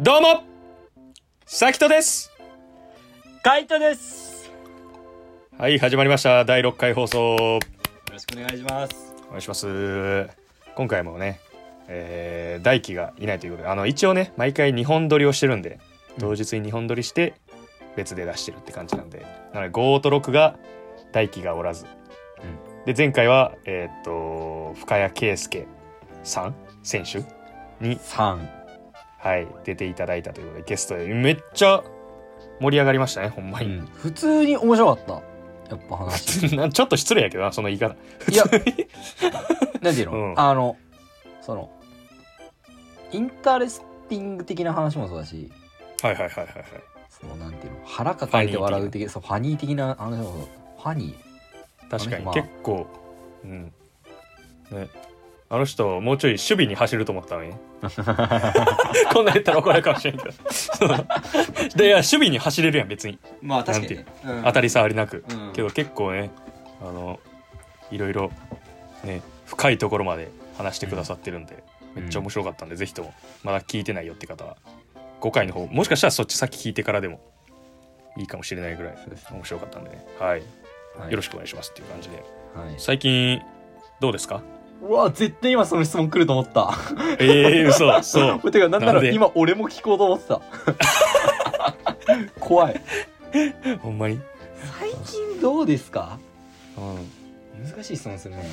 どうも、さきとです。かいとです。はい、始まりました。第6回放送、よろしくお願いします。お願いします。今回もね、大輝がいないということで、一応ね、毎回2本撮りをしてるんで、同日に2本撮りして別で出してるって感じなんで、なので5と6が大輝がおらず、で前回は深谷圭介さん選手に3、はい、出ていただいたということで、ゲストでめっちゃ盛り上がりましたね、ほんまに、うん、普通に面白かった。やっぱ話ちょっと失礼やけどな、その言い方。いやなんていうの、うん、そのインタレスティング的な話もそうだし、はいはいはいはいはい、そのなんていうの、腹抱えて笑う的、そう、ファニー的な話もそうだった。ファニー確かに、まあ、結構、うんね、あの人もうちょい守備に走ると思ったのにこんなん言ったら怒られるかもしれんけどで、いや、守備に走れるやん別に、まあ確かに、ね、うん、当たり障りなく、うん、けど結構ね、いろいろね、深いところまで話してくださってるんで、うん、めっちゃ面白かったんで、うん、ぜひともまだ聞いてないよって方は5回の方、もしかしたらそっち先聞いてからでもいいかもしれないぐらい面白かったんでね、はい、はい、よろしくお願いしますっていう感じで、はい、最近どうですか？うわ、絶対今その質問来ると思った嘘、そうてか、なんなら今俺も聞こうと思ってた怖い、ほんまに。最近どうですか？うん、難しい質問するね。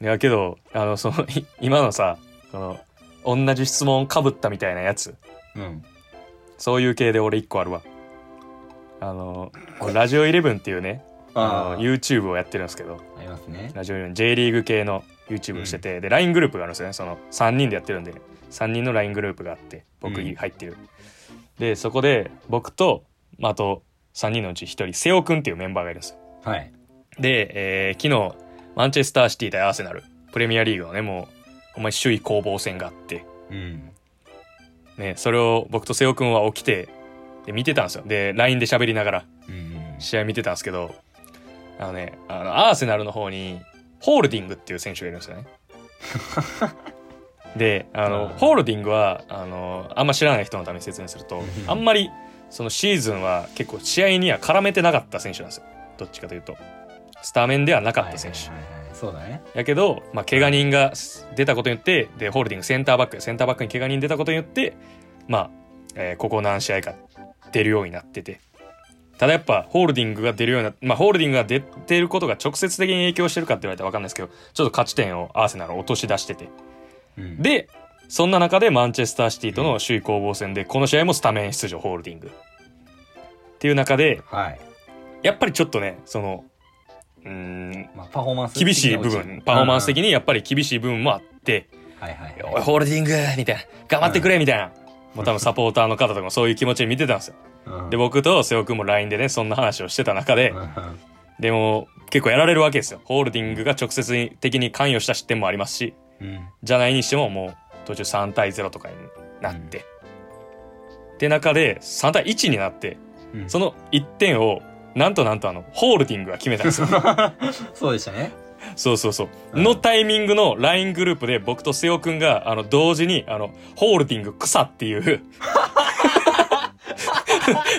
いやけど、その今のさ、この同じ質問かぶったみたいなやつ、うん、そういう系で俺一個あるわ。ラジオ11っていうね、YouTube をやってるんですけど、ありますね、ラジオ11、 J リーグ系のYouTube してて、うん、で LINE グループがあるんですよね。その3人でやってるんで、3人の LINE グループがあって、僕入ってる、うん、でそこで僕と、まあ、あと3人のうち1人瀬尾くんっていうメンバーがいるんですよ、はい。で、昨日マンチェスターシティ対アーセナル、プレミアリーグのね、もうお前首位攻防戦があって、うんね、それを僕と瀬尾くんは起きてで見てたんですよ。で LINE で喋りながら試合見てたんですけど、ね、アーセナルの方にホールディングっていう選手がいるんですよねで、ホールディングはあんま知らない人のために説明すると、あんまりそのシーズンは結構試合には絡めてなかった選手なんですよ。どっちかというとスタメンではなかった選手、はいはいはいはい、そうだね。やけど、まあ、怪我人が出たことによって、でホールディングセンターバックに怪我人出たことによって、まあここ何試合か出るようになってて、ただやっぱホールディングが出るような、まあ、ホールディングが出てることが直接的に影響してるかって言われたら分かんないですけど、ちょっと勝ち点をアーセナル落とし出してて、うん、でそんな中でマンチェスターシティとの首位攻防戦で、この試合もスタメン出場ホールディングっていう中で、はい、やっぱりちょっとね、そのまあ、パフォーマンス厳しい部分、パフォーマンス的にやっぱり厳しい部分もあって、はいはいはい、おいホールディングみたいな、頑張ってくれみたいな、うん、もう多分サポーターの方とかもそういう気持ちで見てたんですよ。で僕と瀬尾くんも LINE でね、そんな話をしてた中で、でも結構やられるわけですよ。ホールディングが直接的に関与した失点もありますし、うん、じゃないにしてももう途中3対0とかになって、うん、って中で3対1になって、うん、その1点をなんとホールディングが決めたんですよそうでしたね。そう、うん、のタイミングの LINE グループで僕と瀬尾くんが同時にホールディング草っていう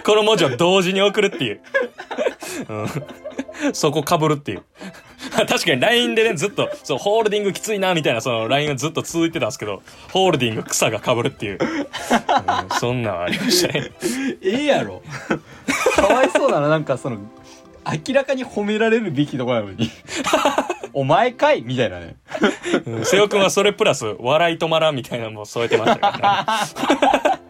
この文字を同時に送るっていう、うん、そこかぶるっていう確かに LINE でね、ずっとそうホールディングきついなみたいな、その LINE がずっと続いてたんですけど、ホールディング草がかぶるっていう、うん、そんなんはありましたねやろかわいそうだな、なんかその明らかに褒められるべきとこなのにお前かいみたいなね瀬尾くんはそれプラス笑い止まらんみたいなのも添えてましたからね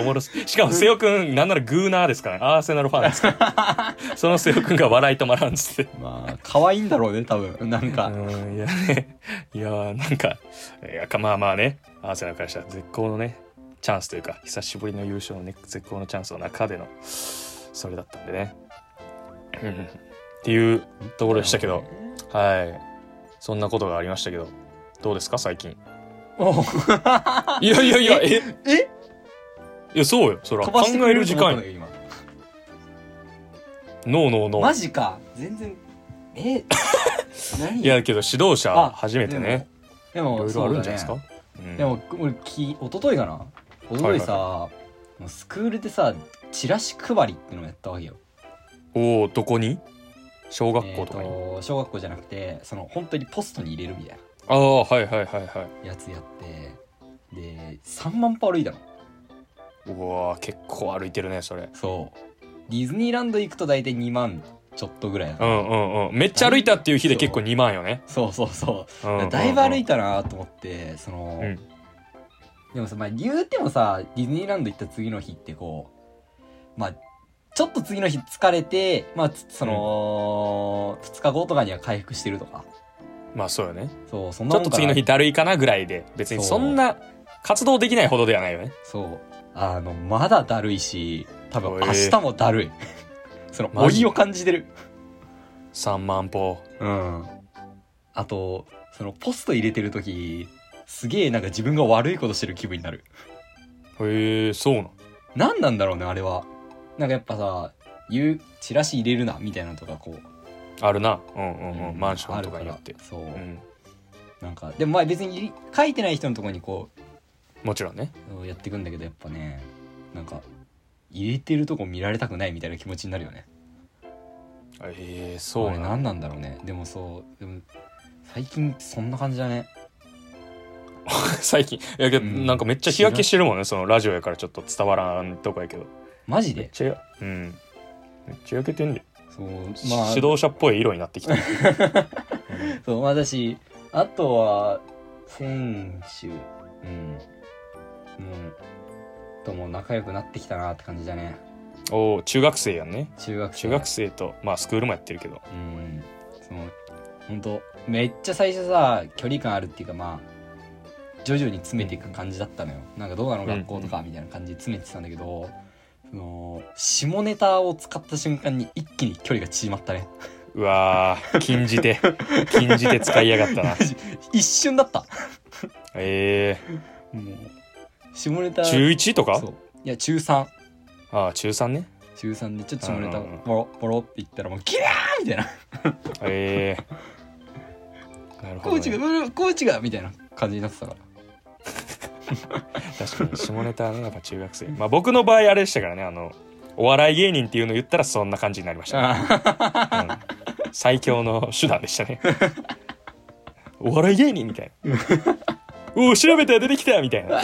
おもろす。しかも瀬尾くんなんならグーナーですからね、アーセナルファンですからその瀬尾くんが笑い止まらんつってまあ可愛いんだろうね多分、なんかいやね、いやなんか、いやまあね、アーセナルからしたら絶好のねチャンスというか、久しぶりの優勝のね絶好のチャンスの中でのそれだったんでねっていうところでしたけど、はい、そんなことがありましたけど、どうですか最近いやいやいやいやそうよ、そら考える時間や。ノーノーノー。マジか。全然何いやけど指導者初めてねでもいろいろあるんじゃないですか、うん、でも俺一昨日かな一昨日さ、はいはい、スクールでさチラシ配りってのをやったわけよ。おお、どこに？小学校とかに、小学校じゃなくてその本当にポストに入れるみたいなああはいはいはいはいやつやってで3万歩歩いたの。うわ結構歩いてるねそれ。そうディズニーランド行くと大体2万ちょっとぐらいだ、うんうんうん、めっちゃ歩いたっていう日で結構2万よね。そうそうそう、うんうんうん、だいぶ歩いたなと思ってその、うん、でもさ、まあ、言うてもさディズニーランド行った次の日ってこうまあちょっと次の日疲れてまあその、うん、2日後とかには回復してるとかまあそうよね。そうそんなもんかなちょっと次の日だるいかなぐらいで別にそんな活動できないほどではないよね。そうまだだるいし多分明日もだるいその老いを感じてる3万歩うんあとそのポスト入れてる時すげえなんか自分が悪いことしてる気分になる。へえそうなん何なんだろうねあれは。なんかやっぱさチラシ入れるなみたいなのとかこうあるな、うんうんうん、マンションとかによってそう、うん、なんかでもまあ別に書いてない人のところにこうもちろんねやっていくんだけどやっぱねなんか入れてるとこ見られたくないみたいな気持ちになるよね。そうなあれ何なんだろうね。でもそうでも最近そんな感じだね最近いや、うん、なんかめっちゃ日焼けしてるもんねそのラジオやからちょっと伝わらんとこやけどマジでめっちゃ、うん、めっちゃ焼けてんねん。そうまあ、指導者っぽい色になってきたそう私あとは選手、うんうん、とも仲良くなってきたなって感じだね。お中学生やんね。中学生とまあスクールもやってるけど、うん、その本当めっちゃ最初さ距離感あるっていうかまあ徐々に詰めていく感じだったのよ、うん、なんかどうなの学校とかみたいな感じで詰めてたんだけど、うん下ネタを使った瞬間に一気に距離が縮まったね。うわー禁じ手使いやがったな一瞬だったもう下ネタ中1とかそういや中3中3ね中3でちょっと下ネタボロって言ったらもうギャーみたいななるほど、ね、コーチがみたいな感じになってたから確かに下ネタはねやっぱ中学生まあ僕の場合あれでしたからねお笑い芸人っていうのを言ったらそんな感じになりました、ねうん、最強の手段でしたねお笑い芸人みたいなお調べたら出てきたみたいな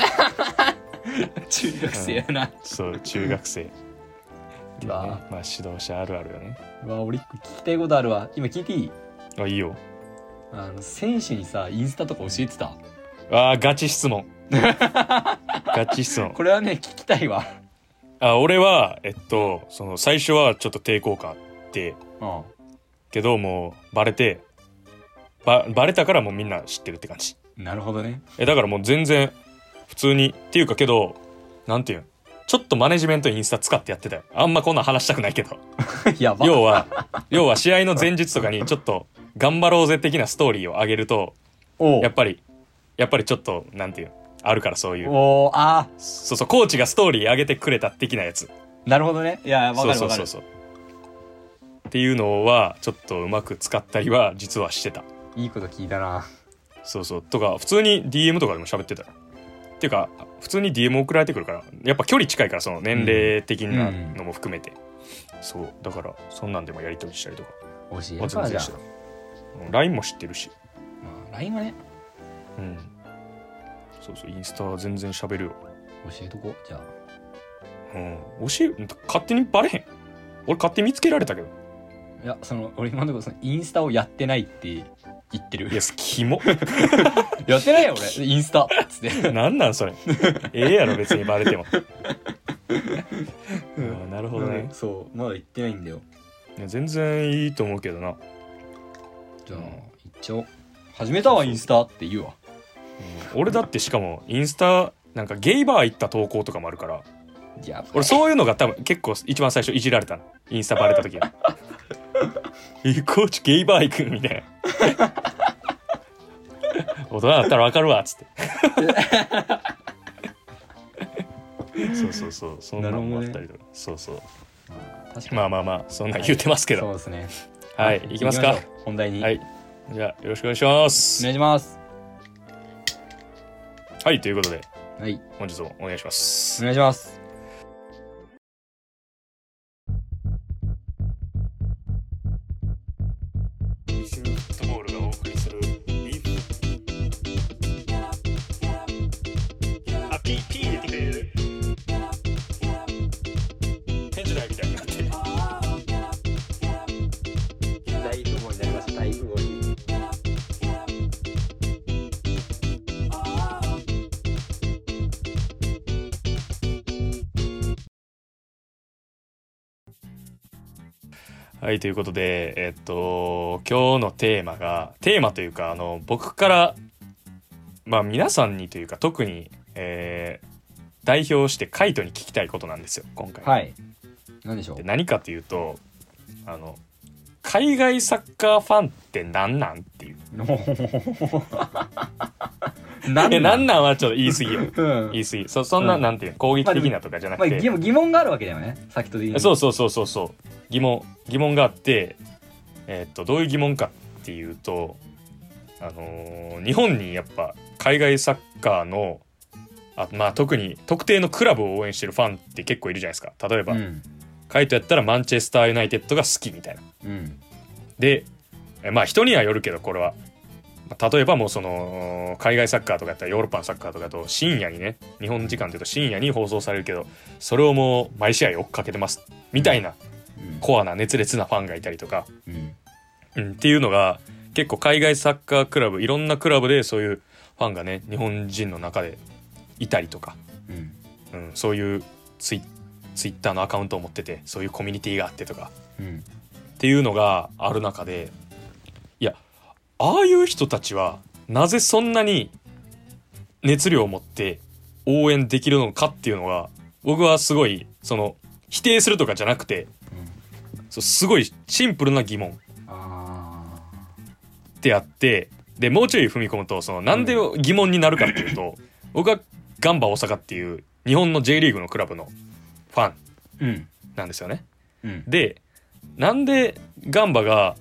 中学生やな、うん、そう中学生で、ね、まあ指導者あるあるよね。うわ俺聞きたいことあるわ今聞いていい？あいいよ。選手にさインスタとか教えてた？あガチ質問ガチ質問これはね聞きたいわ。俺はその最初はちょっと抵抗感あって、うん、けどもうバレたからもうみんな知ってるって感じ。なるほどね。だからもう全然普通にっていうかけどなんていうちょっとマネジメントインスタ使ってやってたよ。あんまこんなん話したくないけどやば要は試合の前日とかにちょっと頑張ろうぜ的なストーリーを上げるとやっぱりちょっとなんていうあるからそういうそうそうコーチがストーリー上げてくれた的なやつ。なるほどね。いや分かる分かるそうっていうのはちょっとうまく使ったりは実はしてた。いいこと聞いたな。そうそうとか普通に DM とかでも喋ってたっていうか普通に DM 送られてくるからやっぱ距離近いからその年齢的なのも含めて、うんうん、そうだからそんなんでもやり取りしたりとか教えるからじゃん LINE も知ってるし、まあ、LINE はねうん、そうそうインスタは全然喋るよ。教えとこじゃあ。うん勝手にバレへん。俺勝手に見つけられたけど。いやその俺今のところそのインスタをやってないって言ってる。いやキモやってないよ俺インスタっつって。なんそれ。やろ別にバレても。うん、なるほどね、うん。そうまだ言ってないんだよ。いや全然いいと思うけどな。じゃあ一応始めたわインスタって言うわ。うん、俺だってしかもインスタなんかゲイバー行った投稿とかもあるからやばい俺そういうのが多分結構一番最初いじられたのインスタバレた時はコーチゲイバー行くみたいな大人だったら分かるわっつってそうそんなのもあったりとか、そうそう、まあ、確かにまあそんな言うてますけど、そうですねはい行きますか。本題に、はい、じゃあよろしくお願いします。お願いします。はい、ということで、はい、本日もお願いします。お願いします。はい、ということで、今日のテーマというか、僕から、まあ、皆さんにというか特に、代表してカイトに聞きたいことなんですよ、今回。はい。何でしょう。で、何かというと、海外サッカーファンって何なんっていう。なんなんはちょっと言い過ぎよ。うん、言い過ぎ。そんな、なんていうの、攻撃的なとかじゃなくて、まあ、疑問があるわけだよね、さっきと言うの。そう。疑問があって、どういう疑問かっていうと、日本にやっぱ海外サッカーのまあ、特に特定のクラブを応援してるファンって結構いるじゃないですか。例えば、うん、カイトやったらマンチェスターユナイテッドが好きみたいな、うん、で、まあ人にはよるけど、これは例えばもうその海外サッカーとかやったらヨーロッパのサッカーとかだと深夜にね、日本時間でいうと深夜に放送されるけど、それをもう毎試合追っかけてますみたいな、うん、コアな熱烈なファンがいたりとか、うん、っていうのが結構海外サッカークラブ、いろんなクラブでそういうファンがね、日本人の中でいたりとか、うんうん、そういうツイッターのアカウントを持ってて、そういうコミュニティがあってとか、うん、っていうのがある中で、いや、ああいう人たちはなぜそんなに熱量を持って応援できるのかっていうのが、僕はすごいその否定するとかじゃなくて、すごいシンプルな疑問ってあって、でもうちょい踏み込むと、そのなんで疑問になるかっていうと、僕はガンバ大阪っていう日本の J リーグのクラブのファンなんですよね、うん、で、なんでガンバが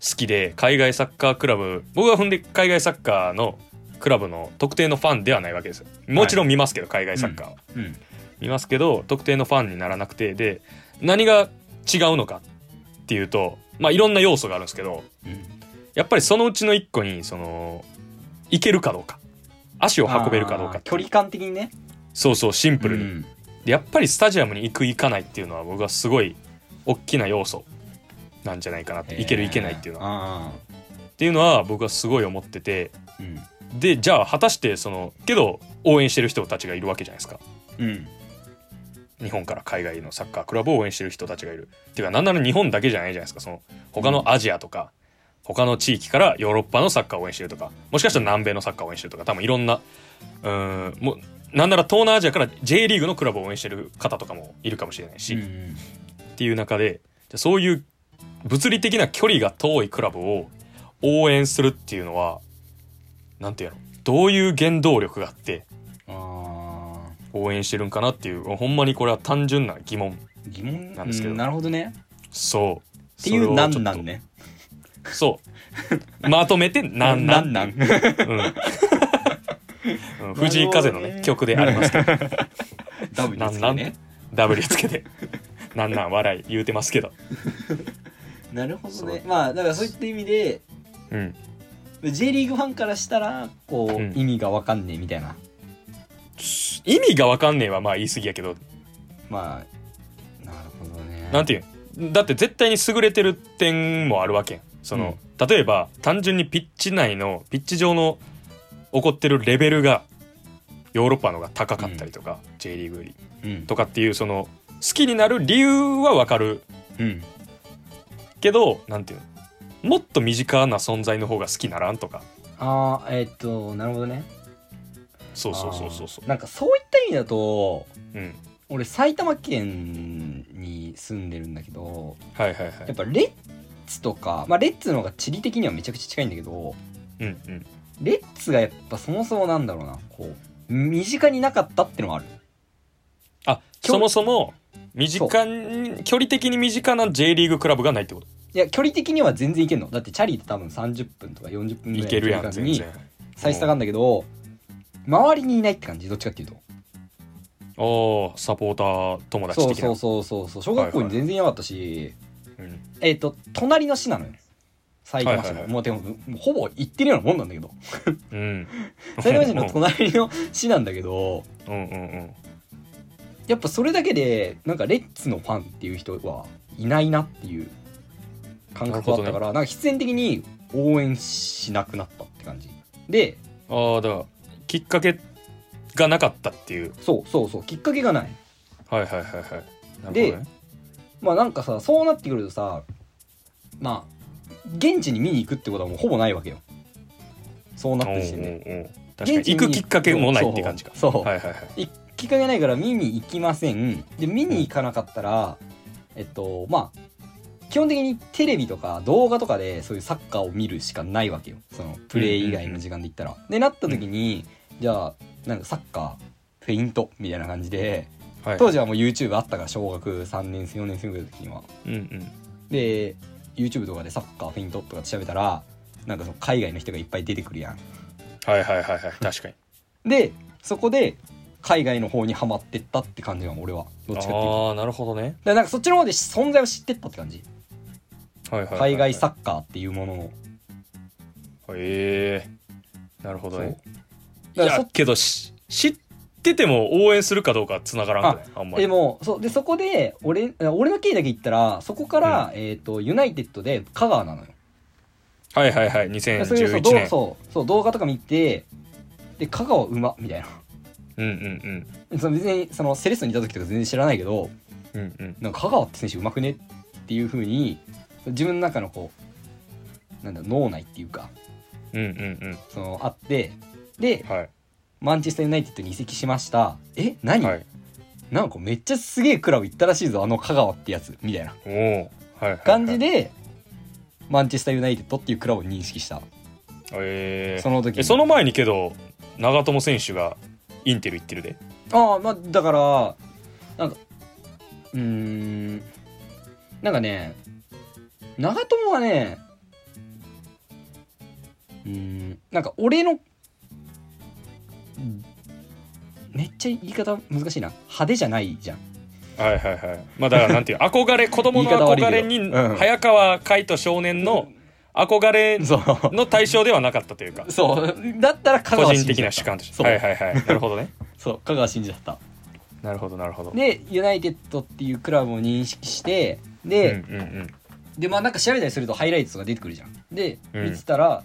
好きで海外サッカークラブ、僕は踏んで海外サッカーのクラブの特定のファンではないわけですよ。もちろん見ますけど、海外サッカーは、うんうん、見ますけど特定のファンにならなくて、で、何が違うのかっていうと、まあいろんな要素があるんですけど、うん、やっぱりそのうちの一個に、その行けるかどうか、足を運べるかどうか、距離感的にね、そうシンプルに、うん、でやっぱりスタジアムに行く行かないっていうのは、僕はすごい大きな要素なんじゃないかなって、行ける行けないっていうのは、っていうのは僕はすごい思ってて、うん、で、じゃあ果たしてそのけど応援してる人たちがいるわけじゃないですか。うん、日本から海外のサッカークラブを応援してる人たちがいるっていうか、なんなら日本だけじゃないじゃないですか。その他のアジアとか、うん、他の地域からヨーロッパのサッカーを応援してるとか、もしかしたら南米のサッカーを応援してるとか、多分いろんな、もうなんなら東南アジアから J リーグのクラブを応援してる方とかもいるかもしれないし、うん、っていう中で、じゃそういう物理的な距離が遠いクラブを応援するっていうのは、なんていうの、どういう原動力があって応援してるんかなっていう、ほんまにこれは単純な疑問なんですけど、うん、なるほどね。そうっていう、なんなんね。そうまとめてなんなんなん、うん、藤井風のね曲でありますけどなんなんね、W つけてなんなん笑い言うてますけどなるほどね。まあだからそういった意味で、うん、J リーグファンからしたらこう、うん、意味がわかんねえみたいな。意味が分かんねえはまあ言い過ぎやけど、まあなるほどね。なんていう、だって絶対に優れてる点もあるわけやん。その、うん、例えば単純にピッチ上の起こってるレベルがヨーロッパのが高かったりとか、うん、J リーグより、うん、とかっていう、その好きになる理由は分かる、うん、けどなんていう、もっと身近な存在の方が好きならんとか。あー、なるほどね。そうなんかそういった意味だと、うん、俺埼玉県に住んでるんだけど、はいはいはい、やっぱレッツとか、まあ、レッツの方が地理的にはめちゃくちゃ近いんだけど、うんうん、レッツがやっぱそもそもなんだろうな、こう身近になかったってのがある。あ、そもそも距離的に身近な J リーグクラブがないってこと。いや距離的には全然いけんのだってチャリって多分30分とか40分ぐらいいけるやん全然最速なんだけど周りにいないって感じどっちかっていうとサポーター友達的なそう小学校に全然いなかったし、はいはい、隣の市なのよ埼玉市の、はいはいはい、もうでもほぼ行ってるようなもんなんだけど、うん、埼玉市の隣の市なんだけどうんうんうんやっぱそれだけでなんかレッツのファンっていう人はいないなっていう感覚だったから、ね、なんか必然的に応援しなくなったって感じでだからきっかけがなかったっていうそうきっかけがないはい、ね、でまあなんかさそうなってくるとさまあ現地に見に行くってことはもうほぼないわけよそうなってきてね確かに行くきっかけもないって感じかそうはいはいはいきっかけないから見に行きませんで見に行かなかったら、まあ基本的にテレビとか動画とかでそういうサッカーを見るしかないわけよそのプレー以外の時間で言ったら、うんうんうん、でなった時に、うん、じゃあなんかサッカーフェイントみたいな感じで、はい、当時はもう YouTube あったから小学3年生4年生ぐらいの時には、うんうん、で YouTube とかでサッカーフェイントとか調べたらなんかその海外の人がいっぱい出てくるやんはい確かにでそこで海外の方にハマってったって感じが俺はどっちかっていうとなるほどねだからなんかそっちの方で存在を知ってったって感じ、はい、海外サッカーっていうもののなるほどねだからいやけど知ってても応援するかどうかつながらんねあんまりでも でそこで俺の経だけ言ったらそこから、うんユナイテッドで香川なのよはい2011年そう動画とか見てで香川うまみたいなその別にそのセレッソにいた時とか全然知らないけど、うんうん、なんか香川って選手うまくねっていう風に自分の中のこうなんだ脳内っていうか、そのあってで、はい、マンチェスターユナイテッドに移籍しました何、はい、なんかめっちゃすげえクラブ行ったらしいぞあの香川ってやつみたいな感じで、マンチェスターユナイテッドっていうクラブを認識した、その時その前にけど長友選手がインテル行ってるでまあだからなんかなんかね長友はねなんか俺の、めっちゃ言い方難しいな派手じゃないじゃんまあだからなんていう憧れ子供の憧れに早川海人少年の憧れの対象ではなかったというかそうだったら香川個人的な主観としてなるほどねそう香川信じちゃったなるほどでユナイテッドっていうクラブを認識してで、でまあなんか調べたりするとハイライトとか出てくるじゃんで見てたら、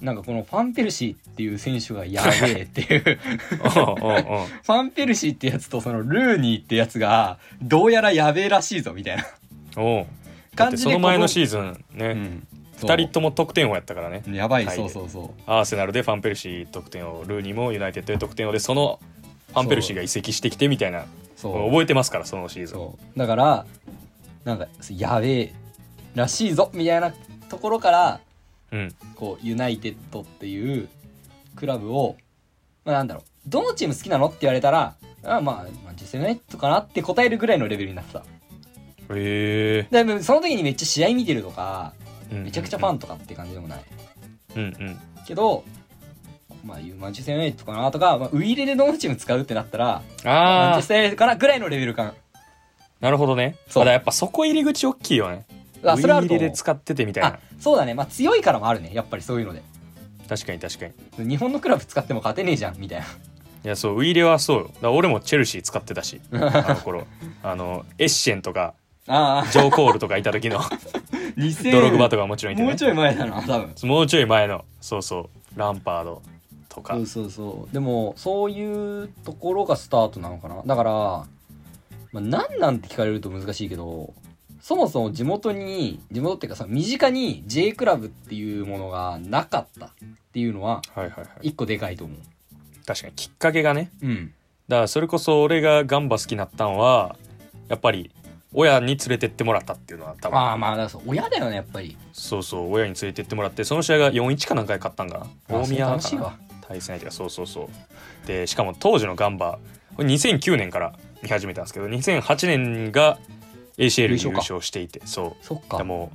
なんかこのファンペルシーっていう選手がやべえっていうファンペルシーってやつとそのルーニーってやつがどうやらやべえらしいぞみたいな感じでその前のシーズンね、2人とも得点王やったからねやばいそうアーセナルでファンペルシー得点王ルーニーもユナイテッドで得点王でそのファンペルシーが移籍してきてみたいな覚えてますからそのシーズンだからなんかやべえらしいぞみたいなところから、こうユナイテッドっていうクラブを、まあ、なんだろうどのチーム好きなのって言われたらまあ実際ユナイテッドかなって答えるぐらいのレベルになってたでその時にめっちゃ試合見てるとかめちゃくちゃファンとかって感じでもない、けどまあマンチェスター・ユナイテッドかなとか、まあ、ウイレでどのチーム使うってなったらマンチェスター・ユナイテッドかなぐらいのレベル感なるほどねただやっぱそこ入り口大きいよねウイレで使っててみたいなそうだねまあ強いからもあるねやっぱりそういうので確かに日本のクラブ使っても勝てねえじゃんみたいないやそうウイレはそうよだ俺もチェルシー使ってたしあの頃エッシェンとかジョー・コールとかいた時のドログバとかもちろんいて、ね、もうちょい前だな多分もうちょい前のランパードとかでもそういうところがスタートなのかなだから、何なんて聞かれると難しいけどそもそも地元っていうかさ身近に J クラブっていうものがなかったっていうのは一個でかいと思う、確かにきっかけがね、だからそれこそ俺がガンバ好きになったのはやっぱり親に連れてってもらったっていうのは多分だから親だよねやっぱり親に連れてってもらってその試合が 4-1 か何回勝ったんかな大宮かな対戦相手がそうでしかも当時のガンバ2009年から見始めたんですけど2008年が ACL 優勝していて、そうそっか、でも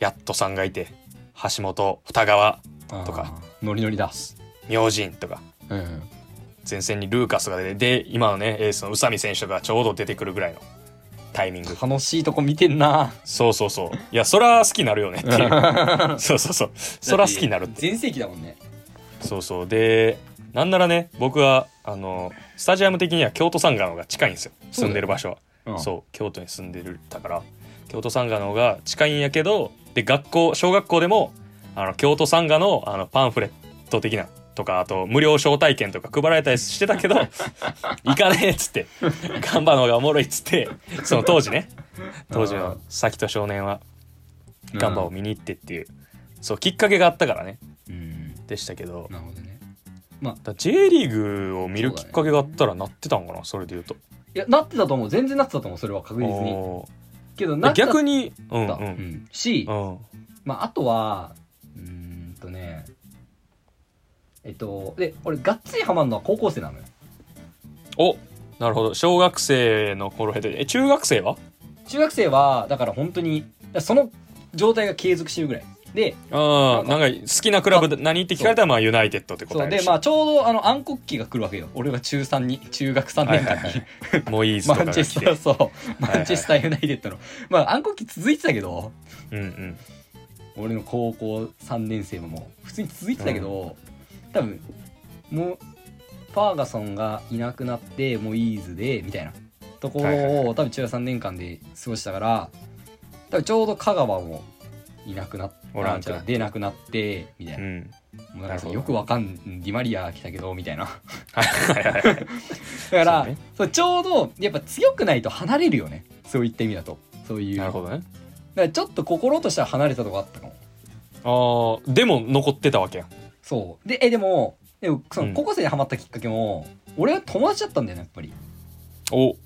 やっとさんがいて、橋本、二川とかノリノリだ、明神とか、うん、前線にルーカスが出て、で今のねエースの宇佐美選手がちょうど出てくるぐらいのタイミング。楽しいとこ見てんな。そうそうそう、いやそら好きになるよねっていうそうそうそう、そら好きになるって全盛期だもんね。そうそう、でなんならね、僕はスタジアム的には京都サンガの方が近いんですよ、住んでる場所は。うん、そう京都に住んでるだから京都サンガの方が近いんやけど、で学校小学校でも京都サンガ のパンフレット的なとか、あと無料招待券とか配られたりしてたけど行かねえっつってガンバの方がおもろいっつって、その当時ね、当時の咲と少年はガンバを見に行ってっていう、そうきっかけがあったからね、うん、でしたけど。なるほどね。まあ、J リーグを見るきっかけがあったらなってたんかな、それで言うと。いやなってたと思う、全然なってたと思う、それは確実に。けどなってた逆に、うんうん、し、うん、まああとはね、で俺がっつりハマるのは高校生なのよ。お、なるほど。小学生の頃で、中学生は？中学生はだから本当にその状態が継続してるぐらいで、ああ、なんか好きなクラブ何って聞かれたらまあユナイテッドって答えるし。そうで、まあちょうど暗黒期が来るわけよ。俺が中3に中学3年間に、はい、モイーズとかが来てマンチェスター、そうマンチェスターユナイテッドの、まあ暗黒期続いてたけど、うんうん。俺の高校3年生も普通に続いてたけど、うん、多分もうファーガソンがいなくなってもうイーズでみたいなところを多分中3年間で過ごしたから、多分ちょうど香川もいなくなって出なくなってみたいな、うん、もうなんかよくわかんディマリア来たけどみたいなだからそう、ね、そうちょうどやっぱ強くないと離れるよね、そういった意味だと。そういう、なるほどね。だからちょっと心としては離れたとこあったの。ああ、でも残ってたわけや。そうで、でもその高校生にハマったきっかけも、うん、俺は友達だったんだよね、やっぱり。お、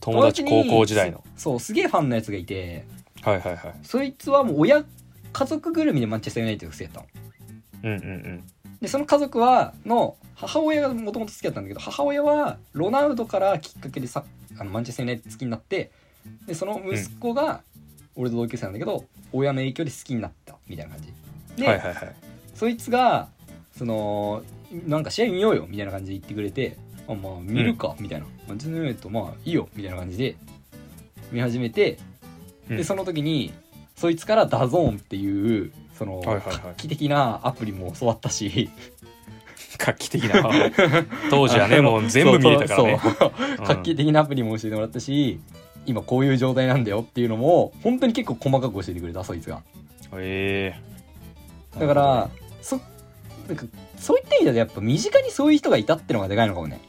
友達、高校時代の。そうすげえファンのやつがいて、はいはいはい。そいつはもう家族ぐるみでマンチェスターユナイテッド好きだったの。うんうんうん。でその家族はの母親がもともと好きだったんだけど、母親はロナウドからきっかけでマンチェスターユナイテッド好きになって、でその息子が、うん、俺と同級生なんだけど親の影響で好きになったみたいな感じで、はいはいはい、そいつがそのなんか試合見ようよみたいな感じで言ってくれて、あ、まあ見るか、うん、みたいな、マンチェスターユナイテッドまあいいよみたいな感じで見始めて、うん、でその時にそいつからダゾーンっていうその、はいはいはい、画期的なアプリも教わったし画期的な当時はねもう全部見れたからね、そう画期的なアプリも教えてもらったし、今こういう状態なんだよっていうのも本当に結構細かく教えてくれた、そいつが。だからなんかそういった意味だとやっぱ身近にそういう人がいたってのがでかいのかもね。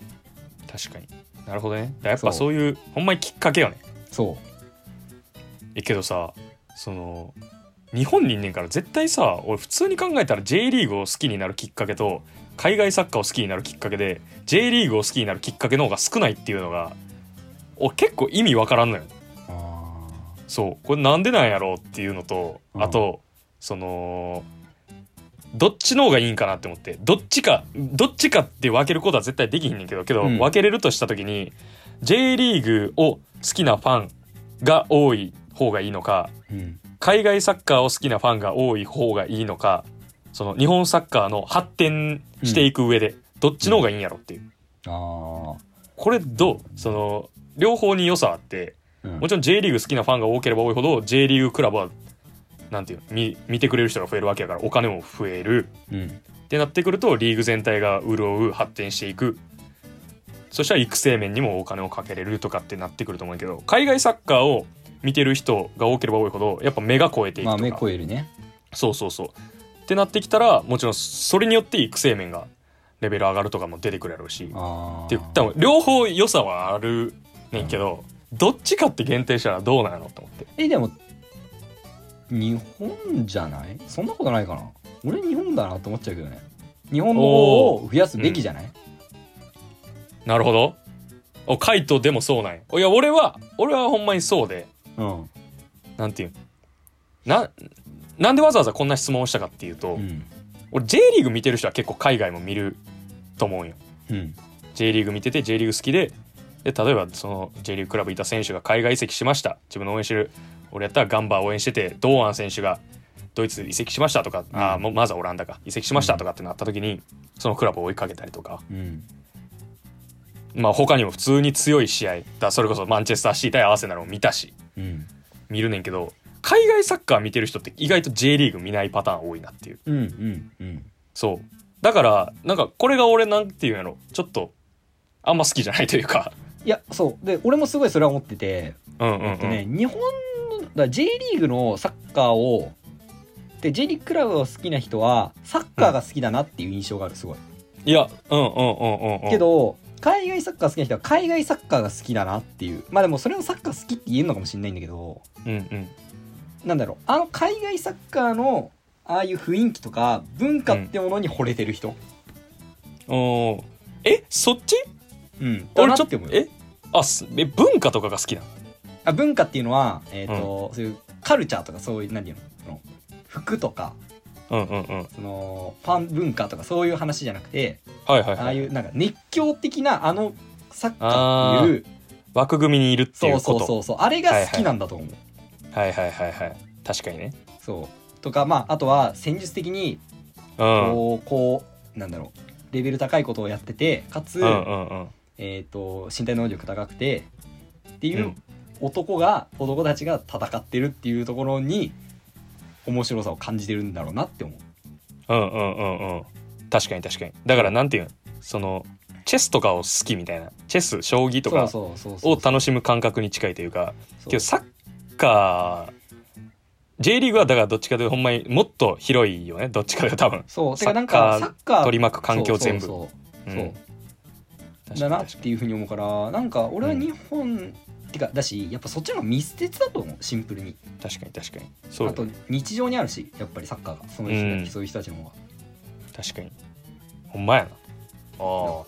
確かに、なるほどね。やっぱそういうほんまにきっかけよね。そうけどさ、その日本にいんねんから絶対さ、俺普通に考えたら J リーグを好きになるきっかけと海外サッカーを好きになるきっかけで J リーグを好きになるきっかけの方が少ないっていうのが結構意味わからんのよ。あ、そうこれなんでなんやろうっていうのと、あとそのどっちの方がいいんかなって思って、どっちかって分けることは絶対できひんねんけど、うん、分けれるとした時に J リーグを好きなファンが多い方がいいのか、うん、海外サッカーを好きなファンが多い方がいいのか、その日本サッカーの発展していく上でどっちの方がいいんやろっていう、うん、あ、これどう、その両方に良さあって、うん、もちろん J リーグ好きなファンが多ければ多いほど J リーグクラブはなんていう見てくれる人が増えるわけやからお金も増える、うん、ってなってくるとリーグ全体が潤う、発展していく、そしたら育成面にもお金をかけれるとかってなってくると思うけど、海外サッカーを見てる人が多ければ多いほどやっぱ目が肥えていくとか、まあ、目肥えるね。そうそうそうってなってきたらもちろんそれによって育成面がレベル上がるとかも出てくるやろうし、あって多分両方良さはあるねんけど、うん、どっちかって限定したらどうなのと思って。でも日本じゃない？そんなことないかな。俺日本だなと思っちゃうけどね。日本の方を増やすべきじゃない？うん、なるほど。お、カイトでもそうなんや。いや俺はほんまにそうで、うん、なんていうなんでわざわざこんな質問をしたかっていうと、うん、俺 J リーグ見てる人は結構海外も見ると思うんよ、うん、J リーグ見てて J リーグ好きでで例えばその J リーグクラブいた選手が海外移籍しました、自分の応援してる、俺やったらガンバー応援してて堂安選手がドイツ移籍しましたとか、まずはオランダか移籍しましたとかってなった時にそのクラブを追いかけたりとか、まあ他にも普通に強い試合だ、それこそマンチェスターシティ対アーセナルも見たし、見るねんけど、海外サッカー見てる人って意外と J リーグ見ないパターン多いなっていう、そうだからなんかこれが俺なんていうんやろ、ちょっとあんま好きじゃないというか、いやそうで俺もすごいそれは思ってて、日本の J リーグのサッカーをで J リーグクラブを好きな人はサッカーが好きだなっていう印象がある、すごい。いやけど海外サッカー好きな人は海外サッカーが好きだなっていう、まあでもそれをサッカー好きって言えるのかもしれないんだけど、なんだろう、あの海外サッカーのああいう雰囲気とか文化ってものに惚れてる人、そっち？俺ちょっと文化とかが好きなの？あ、文化っていうのは、そういうカルチャーとかそういう何ていうの、服とか、そのファン文化とかそういう話じゃなくて、ああいうなんか熱狂的なあのサッカーっていう枠組みにいるっていうこと、そうあれが好きなんだと思う。確かにね。そうとか、まああとは戦術的にこうなんだろう、レベル高いことをやってて、かつ、身体能力高くてっていう男たちが戦ってるっていうところに面白さを感じてるんだろうなって思う。確かに確かに。だからなんていうの、そのチェスとかを好きみたいな、チェス将棋とかを楽しむ感覚に近いというか、けどサッカーJ リーグはだからどっちかというとほんまにもっと広いよね、どっちかというと多分そうてかなんかサッカー取り巻く環境全部そうだなっていうふうに思うから、なんか俺は日本、てかだしやっぱそっちの方が密接だと思う、シンプルに。確かにそう、あと日常にあるし、やっぱりサッカーがその人、そういう人たちの方が確かにほんまやな。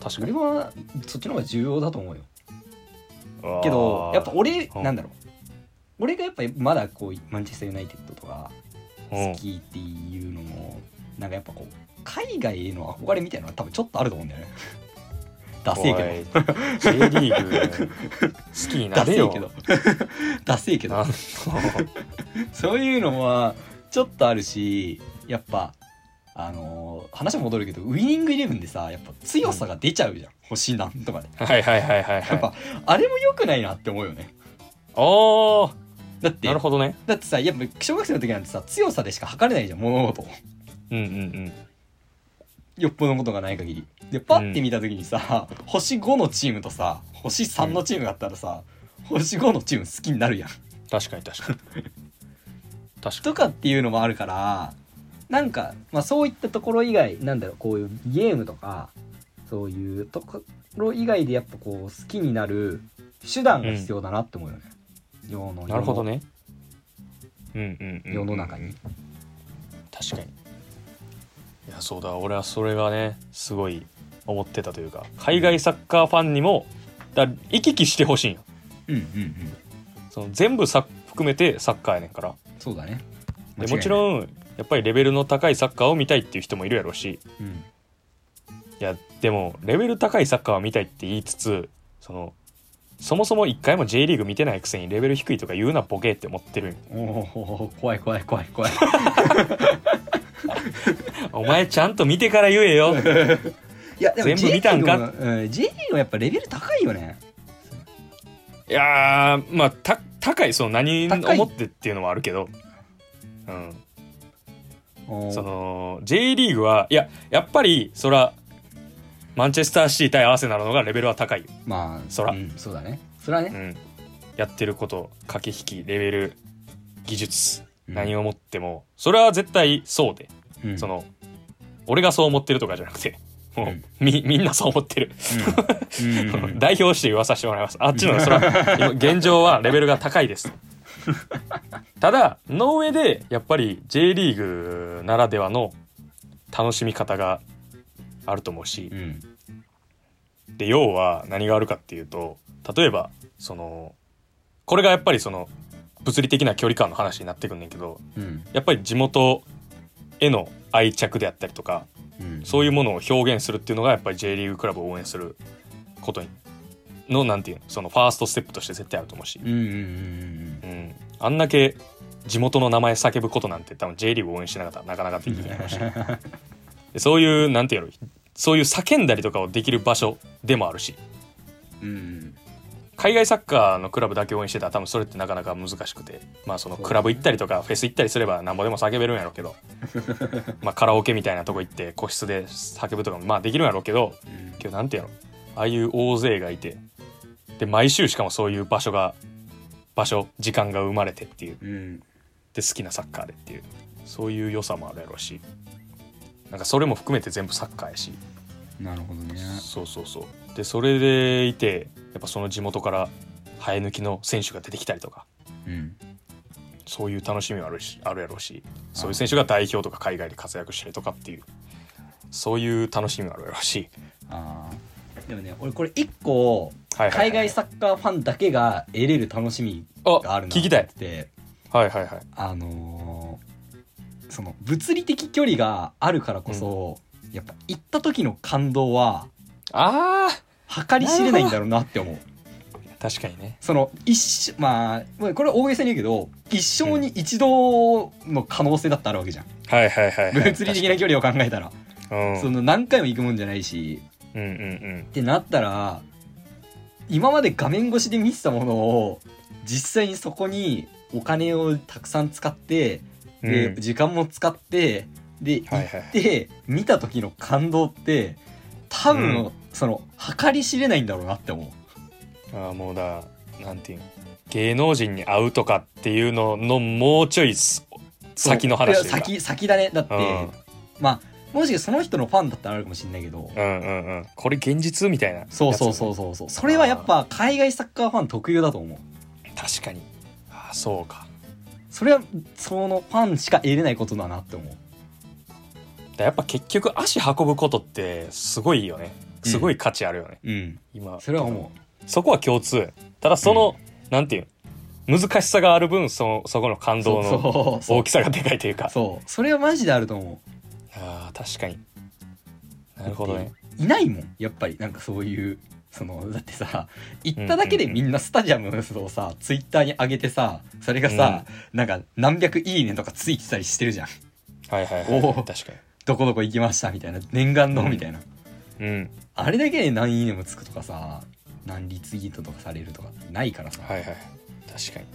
確かに俺はそっちの方が重要だと思うよ。けどやっぱ俺なんだろう、俺がやっぱりまだこうマンチェスターユナイテッドとか好きっていうのも、なんかやっぱこう海外への憧れみたいなのは多分ちょっとあると思うんだよね。ダセえけど J リーグ好きになれよ。ダセえけどそういうのはちょっとあるし、やっぱ話戻るけどウイニングイレブンでさ、やっぱ強さが出ちゃうじゃん、星何とかで。やっぱあれも良くないなって思うよね。なるほどね。だってさ、やっぱ小学生の時なんてさ、強さでしか測れないじゃん、物事を。よっぽどのことがない限りで、パッて見た時にさ、星5のチームとさ星3のチームがあったらさ、星5のチーム好きになるやん。確かにとかっていうのもあるから、なんか、まあ、そういったところ以外、なんだろう、こういうゲームとかそういうところ以外でやっぱこう好きになる手段が必要だなって思うよね、なるほどね。世の中に。確かに。いやそうだ、俺はそれがねすごい思ってたというか、海外サッカーファンにもだ行き来してほしいんよ。その全部含めてサッカーやねんから。そうだね。でもちろんやっぱりレベルの高いサッカーを見たいっていう人もいるやろうし、いやでもレベル高いサッカーを見たいって言いつつ、そもそも一回も J リーグ見てないくせにレベル低いとか言うなボケって思ってる。怖いお前ちゃんと見てから言えよ。いやでも全部見たんか。J リーグはやっぱレベル高いよね。いやーまあ高い、その何思ってっていうのはあるけど、その J リーグはいやっぱりそらマンチェスターシティ対アーセナルの方がレベルは高いよ。まあそうだね。それはね、やってること、駆け引き、レベル、技術、何を持ってもそれは絶対そうで、その俺がそう思ってるとかじゃなくて、もうみんなそう思ってる。代表して言わさせてもらいます。あっちのそれは現状はレベルが高いです。ただの上でやっぱり J リーグならではの楽しみ方があると思うし、で要は何があるかっていうと、例えばそのこれがやっぱりその物理的な距離感の話になってくんねんけど、やっぱり地元への愛着であったりとか、そういうものを表現するっていうのがやっぱり J リーグクラブを応援することにのなんていうの、そのファーストステップとして絶対あると思うし、あんだけ地元の名前叫ぶことなんて多分 J リーグ応援しなかったらなかなかできないしで、そういうなんていうの、そういう叫んだりとかをできる場所でもあるし、うん、海外サッカーのクラブだけ応援してたら多分それってなかなか難しくて、まあそのクラブ行ったりとかフェス行ったりすればなんぼでも叫べるんやろうけどまあカラオケみたいなとこ行って個室で叫ぶとかもまあできるんやろうけど、けどなんていうの、ああいう大勢がいて、で毎週しかもそういう場所時間が生まれてっていう、うん、で好きなサッカーでっていう、そういう良さもあるやろうし、なんかそれも含めて全部サッカーやし。なるほどね。そうそうそう。でそれでいて、やっぱその地元から生え抜きの選手が出てきたりとか、うん、そういう楽しみもあるやろうし、そういう選手が代表とか海外で活躍したりとかっていう、そういう楽しみもあるやろうし。ああ。でもね、俺これ1個海外サッカーファンだけが得れる楽しみがあるなって言って、はいはいはい、その物理的距離があるからこそ、うん、やっぱ行った時の感動は計り知れないんだろうなって思う。確かにね。そのまあこれは大げさに言うけど、一生に一度の可能性だってあるわけじゃん。はいはいはいはい、物理的な距離を考えたら、うん、その何回も行くもんじゃないし。うんうんうん、ってなったら、今まで画面越しで見てたものを実際にそこにお金をたくさん使って、うん、で時間も使ってで、はいはい、行って見た時の感動って多分、うん、その計り知れないんだろうなって思う。ああ、もうだ、なんていうの、芸能人に会うとかっていうののもうちょい先の話というか。先だね。だって、うん、まあもしその人のファンだったらあるかもしれないけど、うんうんうん、これ現実みたいな、ね、そうそれはやっぱ海外サッカーファン特有だと思う。確かに。ああ、そうか。それはそのファンしか得れないことだなって思う。だ、やっぱ結局足運ぶことってすごいよね、すごい価値あるよね、うん、今それは思う。そこは共通。ただその、うん、なんていう難しさがある分、そこの感動の大きさがでかいというか、そう、それはマジであると思う。あ、確かに。なるほどね。いないもんやっぱり、なんかそういう、そのだってさ、行っただけでみんなスタジアムの人をさ、うんうんうん、ツイッターに上げてさ、それがさ、うん、なんか何百いいねとかついてたりしてるじゃん。はいはいはい、確かに。どこどこ行きましたみたいな、念願のみたいな、うんうん、あれだけで何いいねもつくとかさ、何リツイートとかされるとかないからさ、はいはい、確かに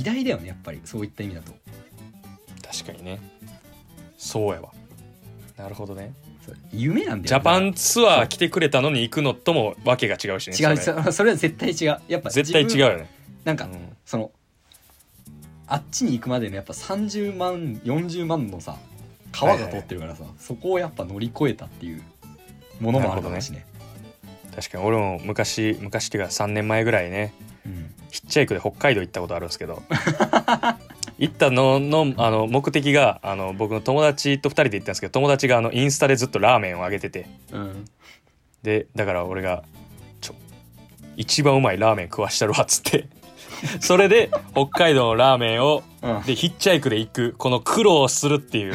偉大だよねやっぱり、そういった意味だと。確かにね。そうやわ。なるほどね。夢なんだよ、ね、ジャパンツアー来てくれたのに行くのともわけが違うしね。違う、それは絶対違う。やっぱ絶対違うよね。なんか、うん、そのあっちに行くまでのやっぱ30万40万のさ川が通ってるからさ、はいはい、そこをやっぱ乗り越えたっていうものもあるかもしれない。確かに俺も昔っていうか3年前ぐらいね、うん、ヒッチハイクで北海道行ったことあるんですけど行ったのあの目的が、僕の友達と2人で行ったんですけど、友達がインスタでずっとラーメンをあげてて、うん、でだから俺が一番うまいラーメン食わしたるわっつってそれで北海道のラーメンを、うん、でヒッチハイクで行くこの苦労をするっていう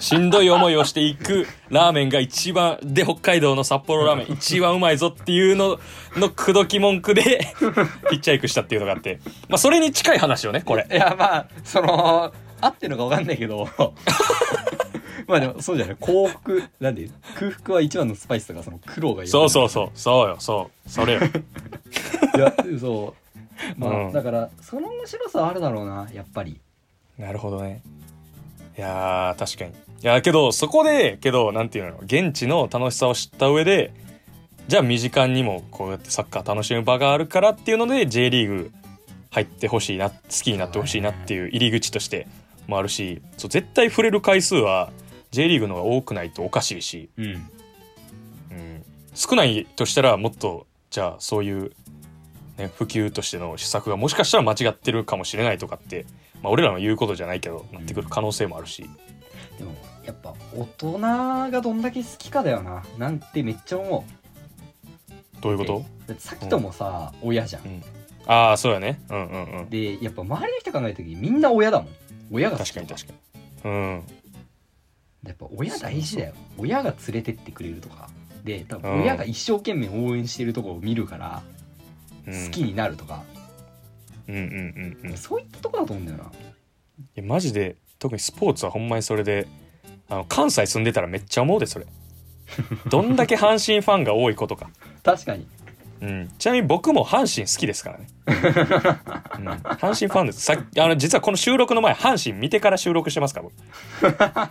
しんどい思いをしていくラーメンが一番で、北海道の札幌ラーメン一番うまいぞっていうのくどき文句でヒッチハイクしたっていうのがあって、まあ、それに近い話よねこれ。いや、まあその合ってるのか分かんないけどまあでもそうじゃない、幸福なんで空腹は一番のスパイスとか、その苦労がいい、そうそうそうそうよ、そうそれよいやそうまあ、うん、だからその面白さはあるだろうなやっぱり。なるほどね。いや確かに。いやけどそこでなんていうの、現地の楽しさを知った上で、じゃあ身近にもこうやってサッカー楽しむ場があるからっていうので J リーグ入ってほしいな、好きになってほしいなっていう入り口としてもあるし、そう絶対触れる回数は J リーグの方が多くないとおかしいし、うんうん、少ないとしたらもっとじゃあそういう普及としての施策がもしかしたら間違ってるかもしれないとかって、まあ、俺らの言うことじゃないけどなってくる可能性もあるし、うん、でもやっぱ大人がどんだけ好きかだよななんてめっちゃ思う。どういうこと？だってさっきともさ、うん、親じゃん、うん、ああそうやね、うんうんうん、でやっぱ周りの人考えるときみんな親だもん。親が好きとか。確かに、うん、やっぱ親大事だよ。親が連れてってくれるとかで、多分親が一生懸命応援してるところを見るから、好きになるとか、うんうんうんうん、そういったとこだと思うんだよな。いやマジで特にスポーツはほんまにそれで、関西住んでたらめっちゃ思うでそれどんだけ阪神ファンが多いことか。確かに、うん、ちなみに僕も阪神好きですからね、うん、阪神ファンです。実はこの収録の前阪神見てから収録してますから僕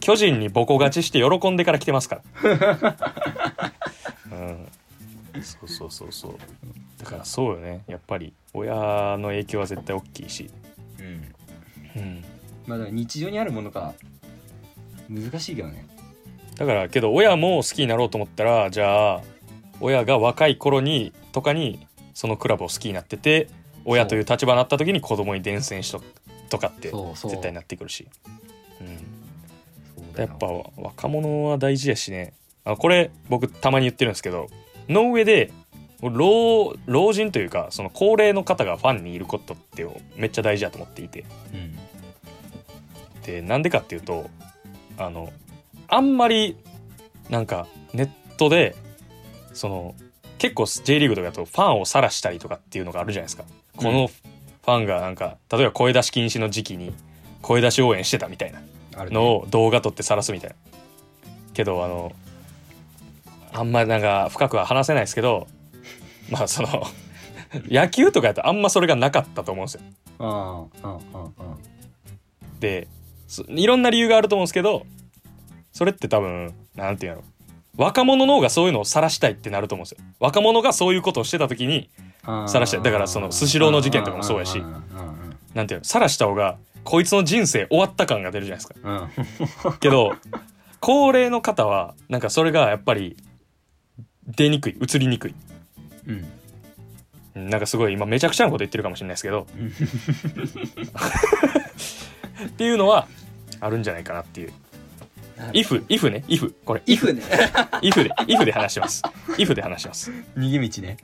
巨人にボコ勝ちして喜んでから来てますから、うん、そうだからそうよね。やっぱり親の影響は絶対大きいし、うんうん、まあだから日常にあるものが難しいけどね。だからけど親も好きになろうと思ったら、じゃあ親が若い頃にとかにそのクラブを好きになってて、親という立場になった時に子供に伝染しととかって絶対なってくるし、うん、そうだよ。やっぱ若者は大事やしね。これ僕たまに言ってるんですけど、の上で老人というかその高齢の方がファンにいることってめっちゃ大事だと思っていて、うん、でなんでかっていうと、あんまりなんかネットでその結構 J リーグとかだとファンを晒したりとかっていうのがあるじゃないですか、うん、このファンがなんか例えば声出し禁止の時期に声出し応援してたみたいなのを動画撮って晒すみたいな、けどあんまりなんか深くは話せないですけど、まあその野球とかだとあんまそれがなかったと思うんですよ。でいろんな理由があると思うんですけど、それって多分なんていうの、若者の方がそういうのを晒したいってなると思うんですよ。若者がそういうことをしてた時に晒したい。だからそのスシローの事件とかもそうやし、なんていうの、晒した方がこいつの人生終わった感が出るじゃないですか、うん、けど高齢の方はなんかそれがやっぱり出にくい、映りにくい、うん、なんかすごい今めちゃくちゃなこと言ってるかもしれないですけどっていうのはあるんじゃないかなっていう。if で話します。if で話します。逃げ道ね。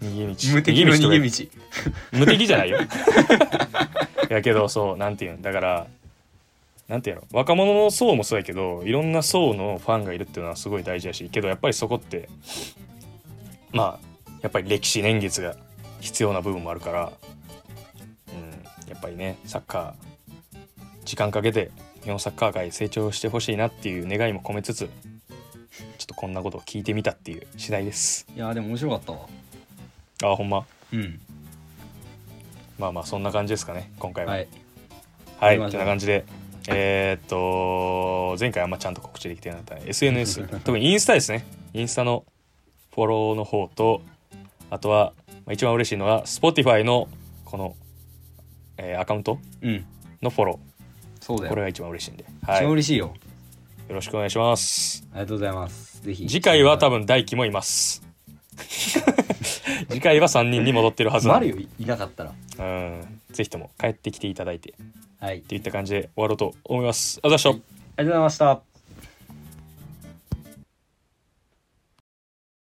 無敵の逃げ道。無敵じゃないよ。やけどそうなんていうんだからなんていうの、若者の層もそうやけどいろんな層のファンがいるっていうのはすごい大事やし、けどやっぱりそこってまあやっぱり歴史年月が必要な部分もあるから、うん、やっぱりねサッカー時間かけて。日本サッカー界成長してほしいなっていう願いも込めつつ、ちょっとこんなことを聞いてみたっていう次第です。いやでも面白かったわ。あほんま、うん、まあまあそんな感じですかね今回は。はい、はい、こんな感じで前回あんまちゃんと告知できてなかった、ね、SNS 特にインスタですね。インスタのフォローの方と、あとは、一番嬉しいのは Spotify のこの、アカウントのフォロー、うんそうだよ。これが一番嬉しいんで、はい、一番嬉しいよ。よろしくお願いします。ありがとうございます。ぜひ次回は多分大輝もいます。次回は3人に戻ってるはずな。丸よいなかったら。うん。ぜひとも帰ってきていただいて。はい。といった感じで終わろうと思います。ありがとうございました。はい、ありがとうございました。